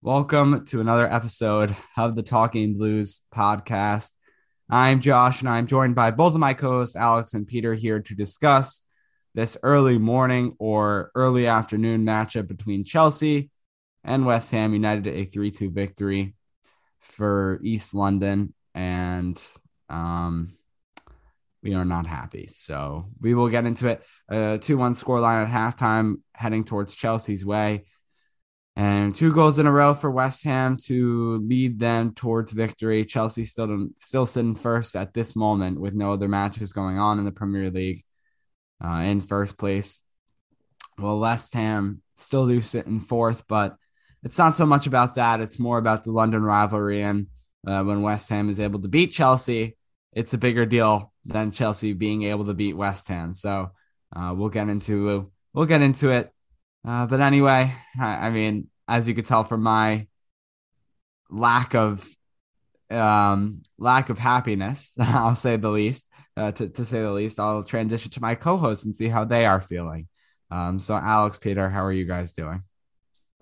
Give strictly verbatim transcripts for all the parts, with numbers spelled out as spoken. Welcome to another episode of the Talking Blues podcast. I'm Josh, and I'm joined by both of my co-hosts, Alex and Peter, here to discuss this early morning or early afternoon matchup between Chelsea and West Ham United, a three two victory for East London, and um, we are not happy. So we will get into it. A two one scoreline at halftime heading towards Chelsea's way. And two goals in a row for West Ham to lead them towards victory. Chelsea still still sitting first at this moment with no other matches going on in the Premier League uh, in first place. Well, West Ham still do sit in fourth, but it's not so much about that. It's more about the London rivalry. And uh, when West Ham is able to beat Chelsea, it's a bigger deal than Chelsea being able to beat West Ham. So uh, we'll get into we'll get into it. Uh, but anyway, I, I mean, as you could tell from my lack of um, lack of happiness, I'll say the least, uh, to, to say the least, I'll transition to my co-hosts and see how they are feeling. Um, so, Alex, Peter, how are you guys doing?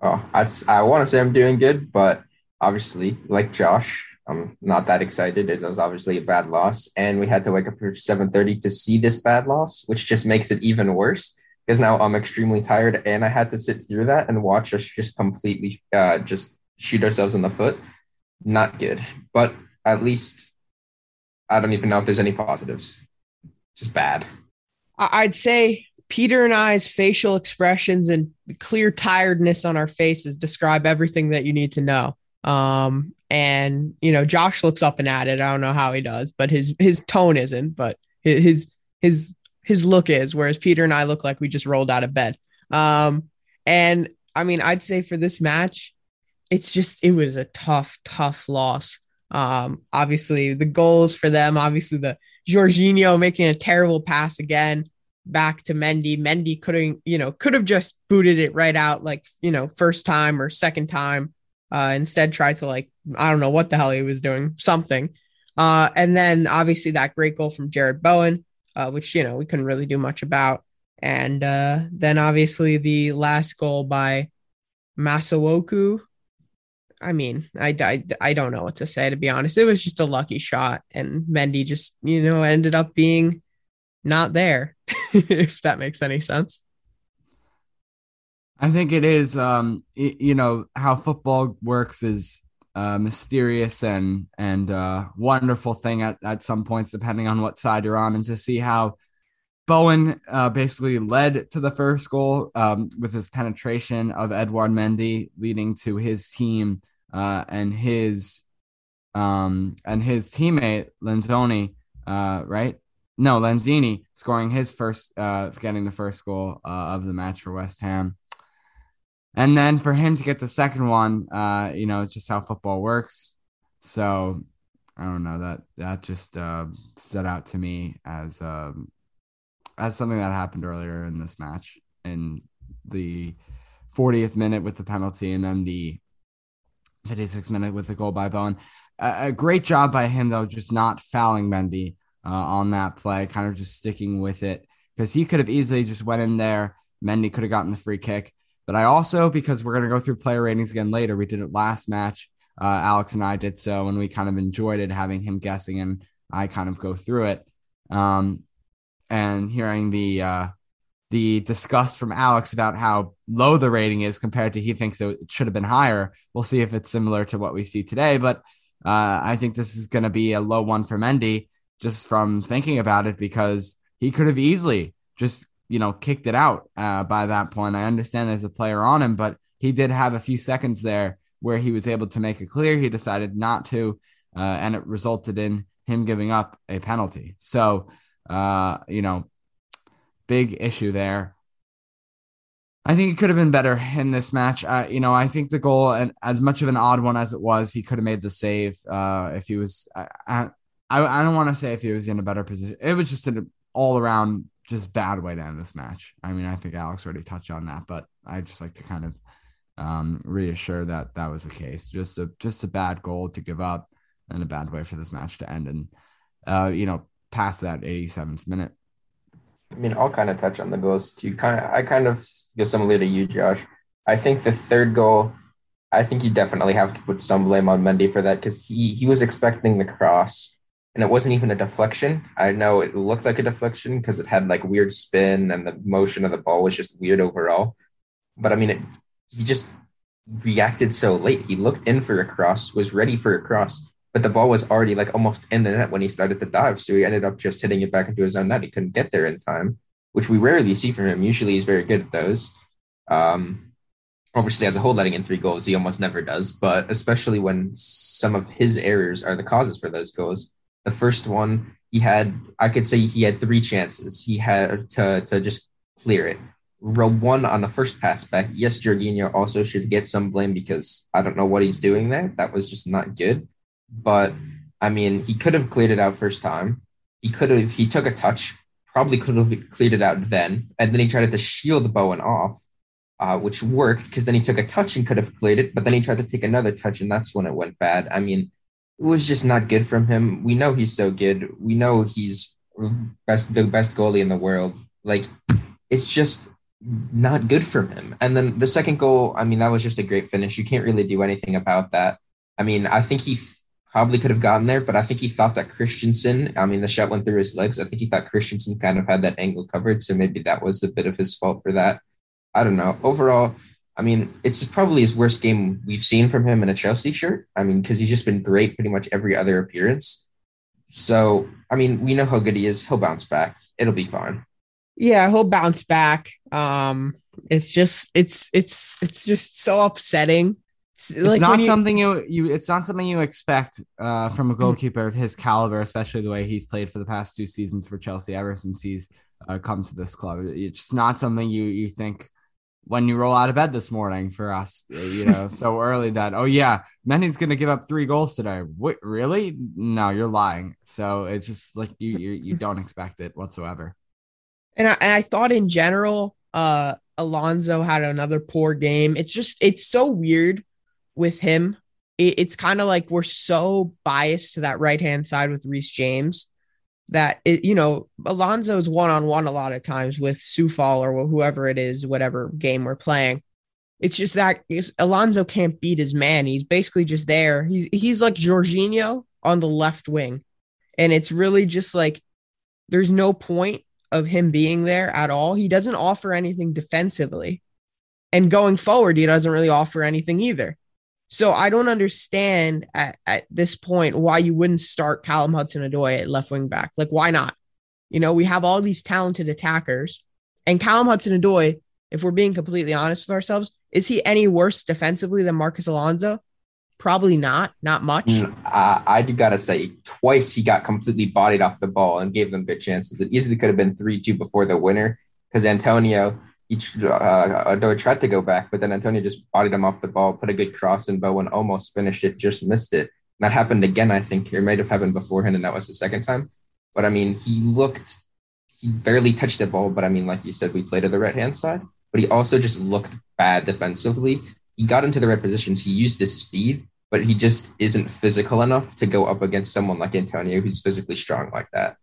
Oh, I, I want to say I'm doing good, but obviously, like Josh, I'm not that excited. It was obviously a bad loss, and we had to wake up at seven thirty to see this bad loss, which just makes it even worse. Because now I'm extremely tired, and I had to sit through that and watch us just completely uh, just shoot ourselves in the foot. Not good. But at least I don't even know if there's any positives. Just bad. I'd say Peter and I's facial expressions and clear tiredness on our faces describe everything that you need to know. Um, and, you know, Josh looks up and at it. I don't know how he does, but his his tone isn't. But his his... his look is, whereas Peter and I look like we just rolled out of bed. Um, and I mean, I'd say for this match, it's just, it was a tough, tough loss. Um, obviously the goals for them, obviously the Jorginho making a terrible pass again, back to Mendy. Mendy couldn't, you know, could have just booted it right out. Like, you know, first time or second time, uh, instead tried to like, I don't know what the hell he was doing, something. Uh, and then obviously that great goal from Jared Bowen, Uh, which, you know, we couldn't really do much about. And uh, then obviously the last goal by Masuoku. I mean, I, I, I don't know what to say, to be honest. It was just a lucky shot. And Mendy just, you know, ended up being not there, if that makes any sense. I think it is, um, it, you know, how football works is uh, mysterious and, and, uh, wonderful thing at, at some points, depending on what side you're on. And to see how Bowen, uh, basically led to the first goal, um, with his penetration of Edouard Mendy, leading to his team, uh, and his, um, and his teammate Lanzini, uh, right? No, Lanzini scoring his first, uh, getting the first goal uh, of the match for West Ham. And then for him to get the second one, uh, you know, it's just how football works. So I don't know, that that just uh, stood out to me as um, as something that happened earlier in this match in the fortieth minute with the penalty, and then the fifty-sixth minute with the goal by Bowen. Uh, a great job by him, though, just not fouling Mendy uh, on that play, kind of just sticking with it, because he could have easily just went in there. Mendy could have gotten the free kick. But I also, because we're going to go through player ratings again later, we did it last match. Uh, Alex and I did so, and we kind of enjoyed it, having him guessing, and I kind of go through it. Um, and hearing the uh, the discuss from Alex about how low the rating is compared to he thinks it should have been higher. We'll see if it's similar to what we see today. But uh, I think this is going to be a low one for Mendy, just from thinking about it, because he could have easily just, you know, kicked it out uh, by that point. I understand there's a player on him, but he did have a few seconds there where he was able to make it clear. He decided not to, uh, and it resulted in him giving up a penalty. So, uh, you know, big issue there. I think it could have been better in this match. Uh, you know, I think the goal, and as much of an odd one as it was, he could have made the save uh, if he was, I, I, I don't want to say if he was in a better position. It was just an all around just bad way to end this match. I mean, I think Alex already touched on that, but I just like to kind of um, reassure that that was the case. Just a, just a bad goal to give up and a bad way for this match to end. And, uh, you know, past that eighty-seventh minute. I mean, I'll kind of touch on the goals too. Kind of, I kind of give some lead to you, Josh. I think the third goal, I think you definitely have to put some blame on Mendy for that, because he, he was expecting the cross. And it wasn't even a deflection. I know it looked like a deflection because it had like weird spin and the motion of the ball was just weird overall. But I mean, it, he just reacted so late. He looked in for a cross, was ready for a cross, but the ball was already like almost in the net when he started the dive. So he ended up just hitting it back into his own net. He couldn't get there in time, which we rarely see from him. Usually he's very good at those. Um, obviously, as a whole, letting in three goals, he almost never does, but especially when some of his errors are the causes for those goals. The first one, he had, I could say he had three chances. He had to, to just clear it. One on the first pass back. Yes, Jorginho also should get some blame because I don't know what he's doing there. That was just not good. But, I mean, he could have cleared it out first time. He could have, he took a touch, probably could have cleared it out then. And then he tried to shield Bowen off, uh, which worked because then he took a touch and could have cleared it. But then he tried to take another touch, and that's when it went bad. I mean, it was just not good from him. We know he's so good. We know he's best, the best goalie in the world. Like, it's just not good from him. And then the second goal, I mean, that was just a great finish. You can't really do anything about that. I mean, I think he f- probably could have gotten there, but I think he thought that Christensen, I mean, the shot went through his legs. I think he thought Christensen kind of had that angle covered, so maybe that was a bit of his fault for that. I don't know. Overall, I mean, it's probably his worst game we've seen from him in a Chelsea shirt. I mean, because he's just been great pretty much every other appearance. So, I mean, we know how good he is. He'll bounce back. It'll be fine. Yeah, he'll bounce back. Um, it's just, it's, it's, it's just so upsetting. It's like not you, something you, you, it's not something you expect uh, from a goalkeeper of his caliber, especially the way he's played for the past two seasons for Chelsea ever since he's uh, come to this club. It's not something you, you think when you roll out of bed this morning for us, you know, so early that, oh yeah, Mendy's going to give up three goals today. What, really? No, you're lying. So it's just like, you, you, you don't expect it whatsoever. And I, and I thought in general, uh, Alonso had another poor game. It's just, it's so weird with him. It, it's kind of like, we're so biased to that right-hand side with Reese James that, it, you know, Alonso's one-on-one a lot of times with Soufal or whoever it is, whatever game we're playing. It's just that Alonso can't beat his man. He's basically just there. He's he's like Jorginho on the left wing. And it's really just like, there's no point of him being there at all. He doesn't offer anything defensively. And going forward, he doesn't really offer anything either. So I don't understand at, at this point why you wouldn't start Callum Hudson-Odoi at left wing back. Like, why not? You know, we have all these talented attackers. And Callum Hudson-Odoi, if we're being completely honest with ourselves, is he any worse defensively than Marcus Alonso? Probably not. Not much. Uh, I got to say, twice he got completely bodied off the ball and gave them good chances. It easily could have been three two before the winner because Antonio... Each uh, Odoi tried to go back, but then Antonio just bodied him off the ball, put a good cross in, Bowen almost finished it, just missed it. That happened again, I think. It might have happened beforehand, and that was the second time. But, I mean, he looked – he barely touched the ball, but, I mean, like you said, we played to the right-hand side. But he also just looked bad defensively. He got into the right positions. He used his speed, but he just isn't physical enough to go up against someone like Antonio, who's physically strong like that.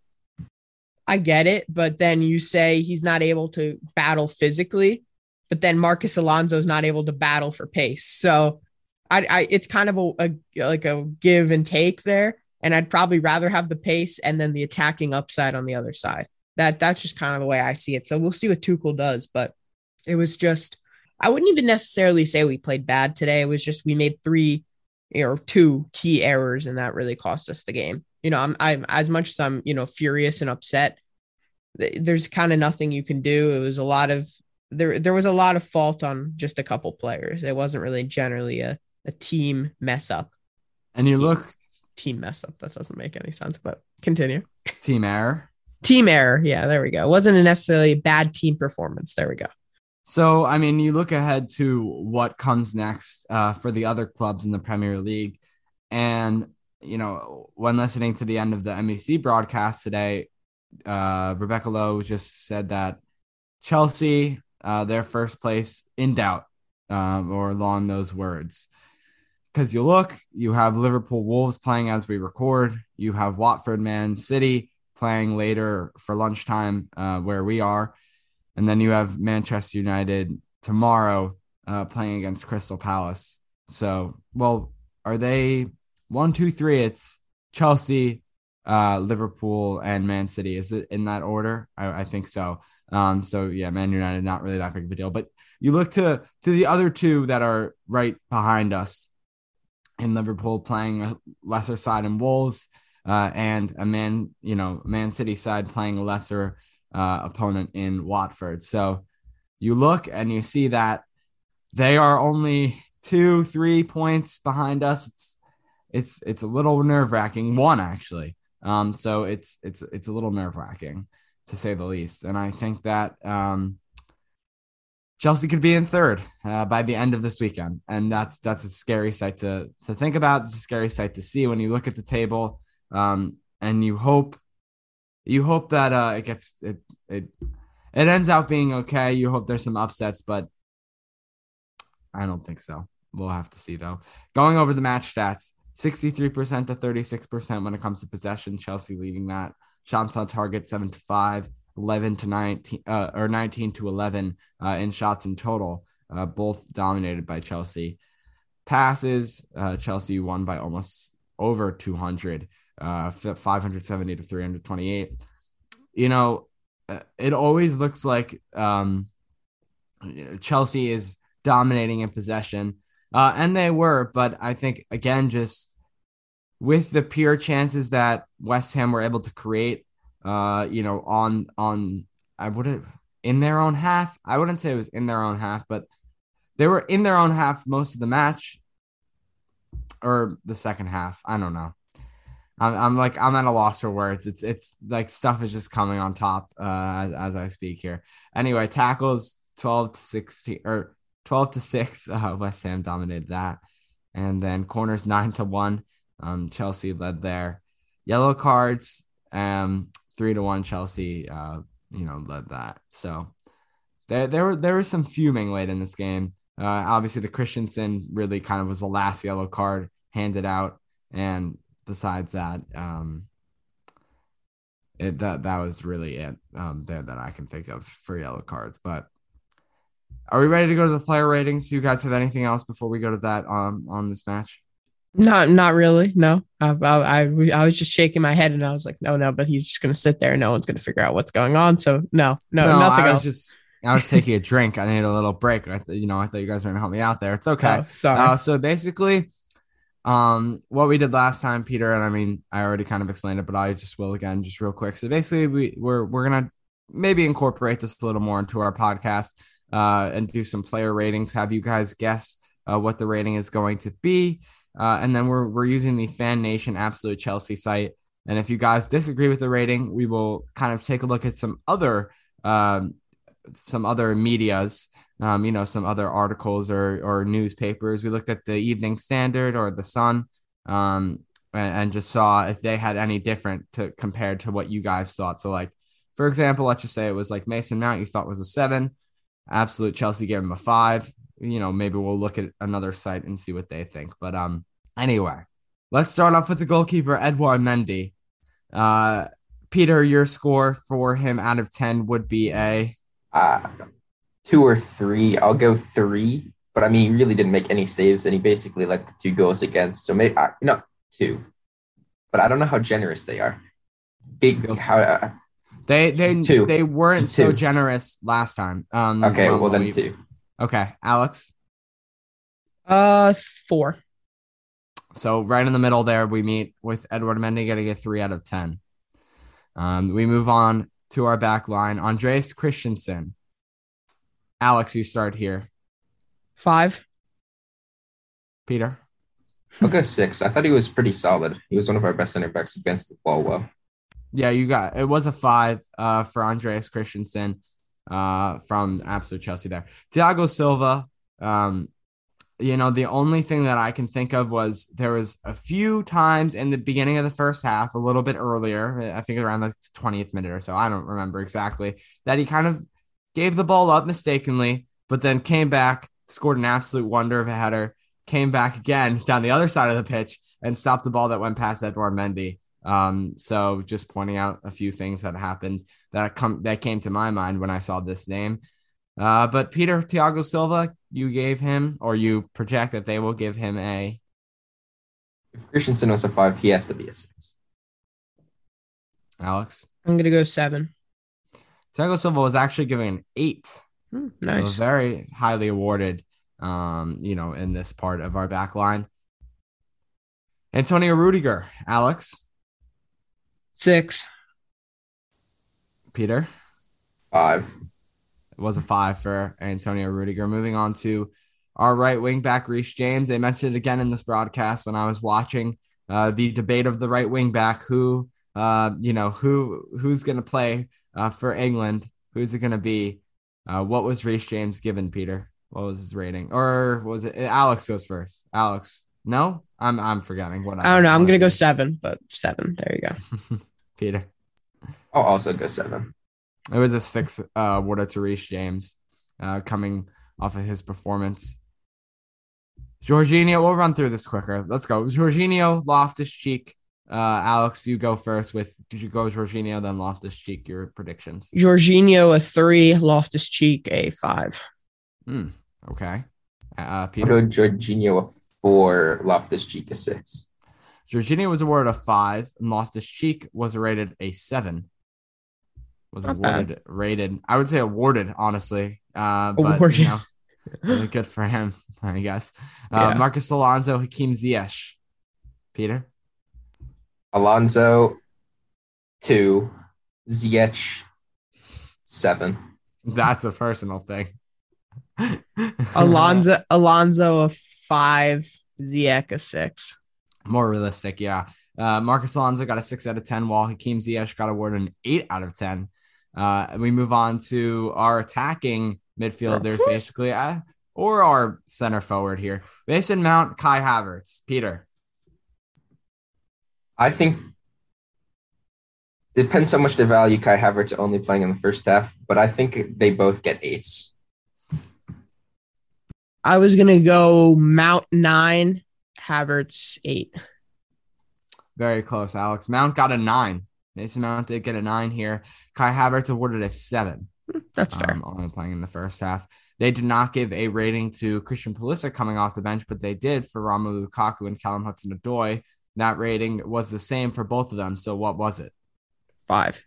I get it, but then you say he's not able to battle physically, but then Marcus Alonso is not able to battle for pace. So I, I it's kind of a, a like a give and take there, and I'd probably rather have the pace and then the attacking upside on the other side. That that's just kind of the way I see it. So we'll see what Tuchel does, but it was just, I wouldn't even necessarily say we played bad today. It was just we made three or two key errors, and that really cost us the game. You know, I'm, I'm as much as I'm, you know, furious and upset, th- there's kind of nothing you can do. It was a lot of there. There was a lot of fault on just a couple players. It wasn't really generally a, a team mess up. And you look team mess up. That doesn't make any sense, but continue. Team error. Team error. Yeah, there we go. It wasn't a necessarily a bad team performance. There we go. So, I mean, you look ahead to what comes next uh, for the other clubs in the Premier League, and you know, when listening to the end of the M E C broadcast today, uh, Rebecca Lowe just said that Chelsea, uh, their first place in doubt, um, or along those words. Because you look, you have Liverpool Wolves playing as we record. You have Watford Man City playing later for lunchtime uh, where we are. And then you have Manchester United tomorrow uh, playing against Crystal Palace. So, well, are they... One, two, three, it's Chelsea, uh, Liverpool, and Man City. Is it in that order? I, I think so. Um, so, yeah, Man United, not really that big of a deal. But you look to to the other two that are right behind us in Liverpool, playing a lesser side in Wolves, uh, and a Man, you know, Man City side playing a lesser uh, opponent in Watford. So you look and you see that they are only two, three points behind us. It's It's it's a little nerve-wracking, one actually. Um, so it's it's it's a little nerve-wracking, to say the least. And I think that um, Chelsea could be in third uh, by the end of this weekend, and that's that's a scary sight to to think about. It's a scary sight to see when you look at the table, um, and you hope you hope that uh, it gets it it it ends out being okay. You hope there's some upsets, but I don't think so. We'll have to see though. Going over the match stats. sixty-three percent to thirty-six percent when it comes to possession, Chelsea leading that. Shots on target seven to five, eleven to nineteen, uh, or nineteen to eleven uh, in shots in total, uh, both dominated by Chelsea. Passes, uh, Chelsea won by almost over two hundred, uh, five hundred seventy to three hundred twenty-eight. You know, it always looks like um, Chelsea is dominating in possession. Uh, and they were, but I think, again, just with the pure chances that West Ham were able to create, uh, you know, on, on I wouldn't, in their own half, I wouldn't say it was in their own half, but they were in their own half most of the match, or the second half. I don't know. I'm, I'm like, I'm at a loss for words. It's, it's like stuff is just coming on top uh, as, as I speak here. Anyway, tackles twelve to sixteen, or twelve to six, uh, West Ham dominated that. And then corners nine to one, um, Chelsea led there. Yellow cards, um, three to one, Chelsea, uh, you know, led that. So there, there were there was some fuming late in this game. Uh, obviously, the Christensen really kind of was the last yellow card handed out. And besides that, um, it, that, that was really it um, there that I can think of for yellow cards. But are we ready to go to the player ratings? Do you guys have anything else before we go to that um, on this match? Not not really, no. I, I, I, I was just shaking my head, and I was like, no, no, but he's just going to sit there, and no one's going to figure out what's going on. So, no, no, no nothing I else. Was just, I was taking a drink. I needed a little break. I th- you know, I thought you guys were going to help me out there. It's okay. Oh, sorry. Uh, so, basically, um, what we did last time, Peter, and I mean, I already kind of explained it, but I just will again just real quick. So, basically, we, we're, we're going to maybe incorporate this a little more into our podcast. Uh, and do some player ratings, have you guys guess uh, what the rating is going to be. Uh, and then we're we're using the Fan Nation Absolute Chelsea site. And if you guys disagree with the rating, we will kind of take a look at some other um, some other medias, um, you know, some other articles or, or newspapers. We looked at the Evening Standard or the Sun um, and, and just saw if they had any different to compared to what you guys thought. So, like, for example, let's just say it was like Mason Mount you thought was a seven. Absolute Chelsea gave him a five. You know, maybe we'll look at another site and see what they think. But um, Anyway, let's start off with the goalkeeper, Edouard Mendy. Uh, Peter, your score for him out of ten would be a? Uh, two or three. I'll go three. But, I mean, he really didn't make any saves, and he basically let the two goals against. So, maybe, uh, no, two. But I don't know how generous they are. Big, how, uh, they they two. they weren't two. so generous last time. Um, okay, well, then week. two. Okay, Alex? Uh, four. So, right in the middle there, we meet with Edouard Mendy getting a three out of ten. Um, we move on to our back line. Andreas Christensen. Alex, you start here. Five. Peter? I'll go six. I thought he was pretty solid. He was one of our best center backs against the ball well. Yeah, you got it. Was a five uh, for Andreas Christensen uh, from Absolute Chelsea there. Thiago Silva, um, you know, the only thing that I can think of was there was a few times in the beginning of the first half, a little bit earlier, I think around the twentieth minute or so, I don't remember exactly, that he kind of gave the ball up mistakenly, but then came back, scored an absolute wonder of a header, came back again down the other side of the pitch and stopped the ball that went past Edouard Mendy. Um, so just pointing out a few things that happened that come that came to my mind when I saw this name. Uh, but Peter, Thiago Silva, you gave him, or you project that they will give him a? If Christensen was a five, he has to be a six. Alex? I'm going to go seven. Thiago Silva was actually given an eight. Mm, nice. So very highly awarded, um, you know, in this part of our back line. Antonio Rudiger, Alex? Six. Peter? Five. It was a five for Antonio Rudiger. Moving on to our right wing back, Reese James. They mentioned it again in this broadcast when I was watching uh, the debate of the right wing back, who, uh, you know, who who's going to play uh, for England. Who's it going to be? Uh, what was Reese James given, Peter? What was his rating? Or was it Alex goes first? Alex? No, I'm I'm forgetting what I, I don't know. I'm going to go seven, but seven. There you go. Peter. I'll also go seven. It was a six uh, awarded to Reece James uh, coming off of his performance. Jorginho, we'll run through this quicker. Let's go. Jorginho, Loftus-Cheek. Uh, Alex, you go first with, did you go Jorginho, then Loftus-Cheek, your predictions? Jorginho, a three. Loftus-Cheek, a five. Hmm. Okay. Uh, Peter? I'll go Jorginho, a four. Loftus-Cheek, a six. Jorginho was awarded a five, and Loftus-Cheek was rated a seven. Was Not awarded, bad. rated. I would say awarded, honestly. Uh, but awarded. You know, really good for him, I guess. Uh, yeah. Marcus Alonso, Hakeem Ziyech. Peter? Alonso, two. Ziyech, seven. That's a personal thing. Alonso, Alonso, a five. Ziyech, a six. More realistic, yeah. Uh, Marcus Alonso got a six out of ten, while Hakeem Ziyech got awarded an eight out of ten. Uh, and we move on to our attacking midfielders, basically, uh, or our center forward here. Mason Mount, Kai Havertz. Peter? I think depends how much they value Kai Havertz only playing in the first half, but I think they both get eights. I was going to go Mount nine, Havertz eight. Very close, Alex. Mount got a nine. Mason Mount did get a nine here. Kai Havertz awarded a seven. That's fair. Um, only playing in the first half. They did not give a rating to Christian Pulisic coming off the bench, but they did for Romelu Lukaku and Callum Hudson-Odoi. That rating was the same for both of them. So what was it? Five.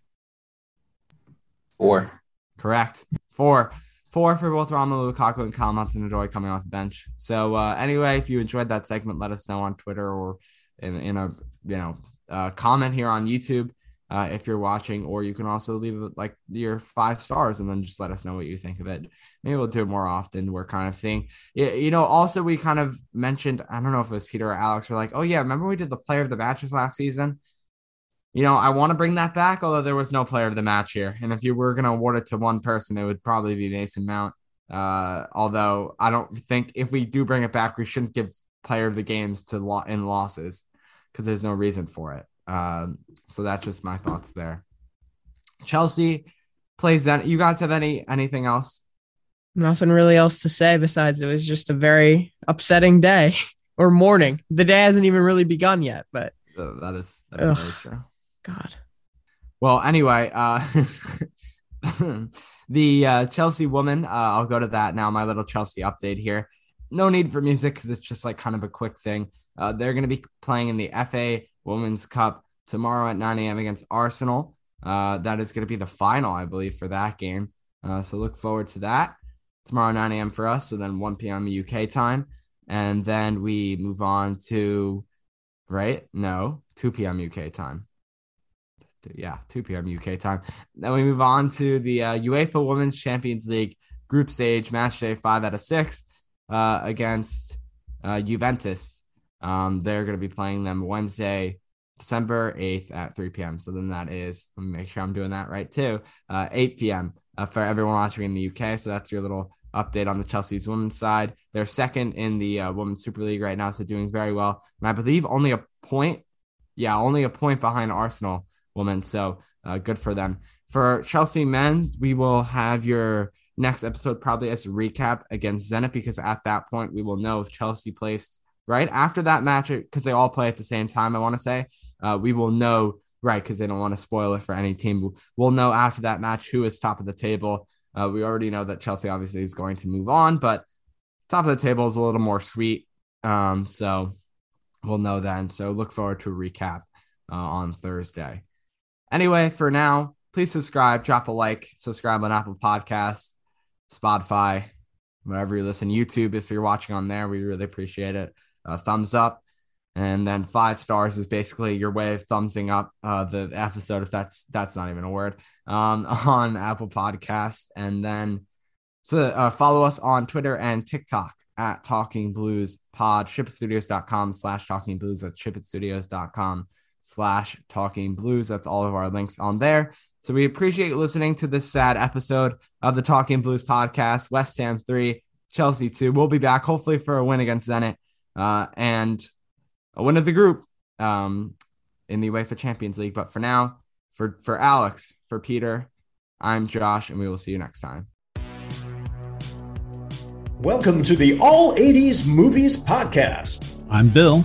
Four. Correct. Four. Four for both Romelu Lukaku and Callum Hudson-Odoi coming off the bench. So uh, anyway, if you enjoyed that segment, let us know on Twitter or in, in a you know uh, comment here on YouTube uh, if you're watching, or you can also leave like your five stars and then just let us know what you think of it. Maybe we'll do it more often. We're kind of seeing, you know, also we kind of mentioned, I don't know if it was Peter or Alex, we're like, oh yeah, remember we did the player of the matches last season? You know, I want to bring that back, although there was no player of the match here. And if you were going to award it to one person, it would probably be Mason Mount. Uh, although I don't think if we do bring it back, we shouldn't give player of the games to lo- in losses, because there's no reason for it. Um, so that's just my thoughts there. Chelsea plays Zenit. You guys have any anything else? Nothing really else to say besides it was just a very upsetting day. or morning. The day hasn't even really begun yet, but uh, that is, that is very true. God. Well, anyway, uh, the uh, Chelsea woman, uh, I'll go to that now. My little Chelsea update here. No need for music because it's just like kind of a quick thing. Uh, they're going to be playing in the F A Women's Cup tomorrow at nine a.m. against Arsenal. Uh, that is going to be the final, I believe, for that game. Uh, so look forward to that. Tomorrow, nine a.m. for us, so then one p.m. U K time. And then we move on to, right? No, two p.m. U K time. Yeah, two p.m. U K time. Then we move on to the uh, UEFA Women's Champions League group stage match day five out of six uh, against uh, Juventus. Um, they're going to be playing them Wednesday, December eighth at three p.m. So then that is, let me make sure I'm doing that right too, uh, eight p.m. Uh, for everyone watching in the U K. So that's your little update on the Chelsea's women's side. They're second in the uh, Women's Super League right now, so doing very well. And I believe only a point, yeah, only a point behind Arsenal women. So uh, good for them. For Chelsea men's, we will have your next episode probably as a recap against Zenit, because at that point we will know if Chelsea placed right after that match, because they all play at the same time, I want to say. Uh, we will know, right, because they don't want to spoil it for any team. We'll know after that match who is top of the table. Uh, we already know that Chelsea obviously is going to move on, but top of the table is a little more sweet. Um, so we'll know then. So look forward to a recap uh, on Thursday. Anyway, for now, please subscribe, drop a like, subscribe on Apple Podcasts, Spotify, wherever you listen, YouTube, if you're watching on there, we really appreciate it. Uh, thumbs up. And then five stars is basically your way of thumbsing up uh, the episode, if that's that's not even a word, um, on Apple Podcasts. And then so uh, follow us on Twitter and TikTok at Talking Blues Pod, ship it studios dot com slash Talking Blues. That's ship it studios dot com slash Talking Blues. That's all of our links on there. So we appreciate listening to this sad episode of the Talking Blues Podcast. West Ham three, Chelsea two. We'll be back hopefully for a win against Zenit. Uh, and... a win of the group um, in the UEFA Champions League. But for now, for, for Alex, for Peter, I'm Josh, and we will see you next time. Welcome to the All eighties Movies Podcast. I'm Bill.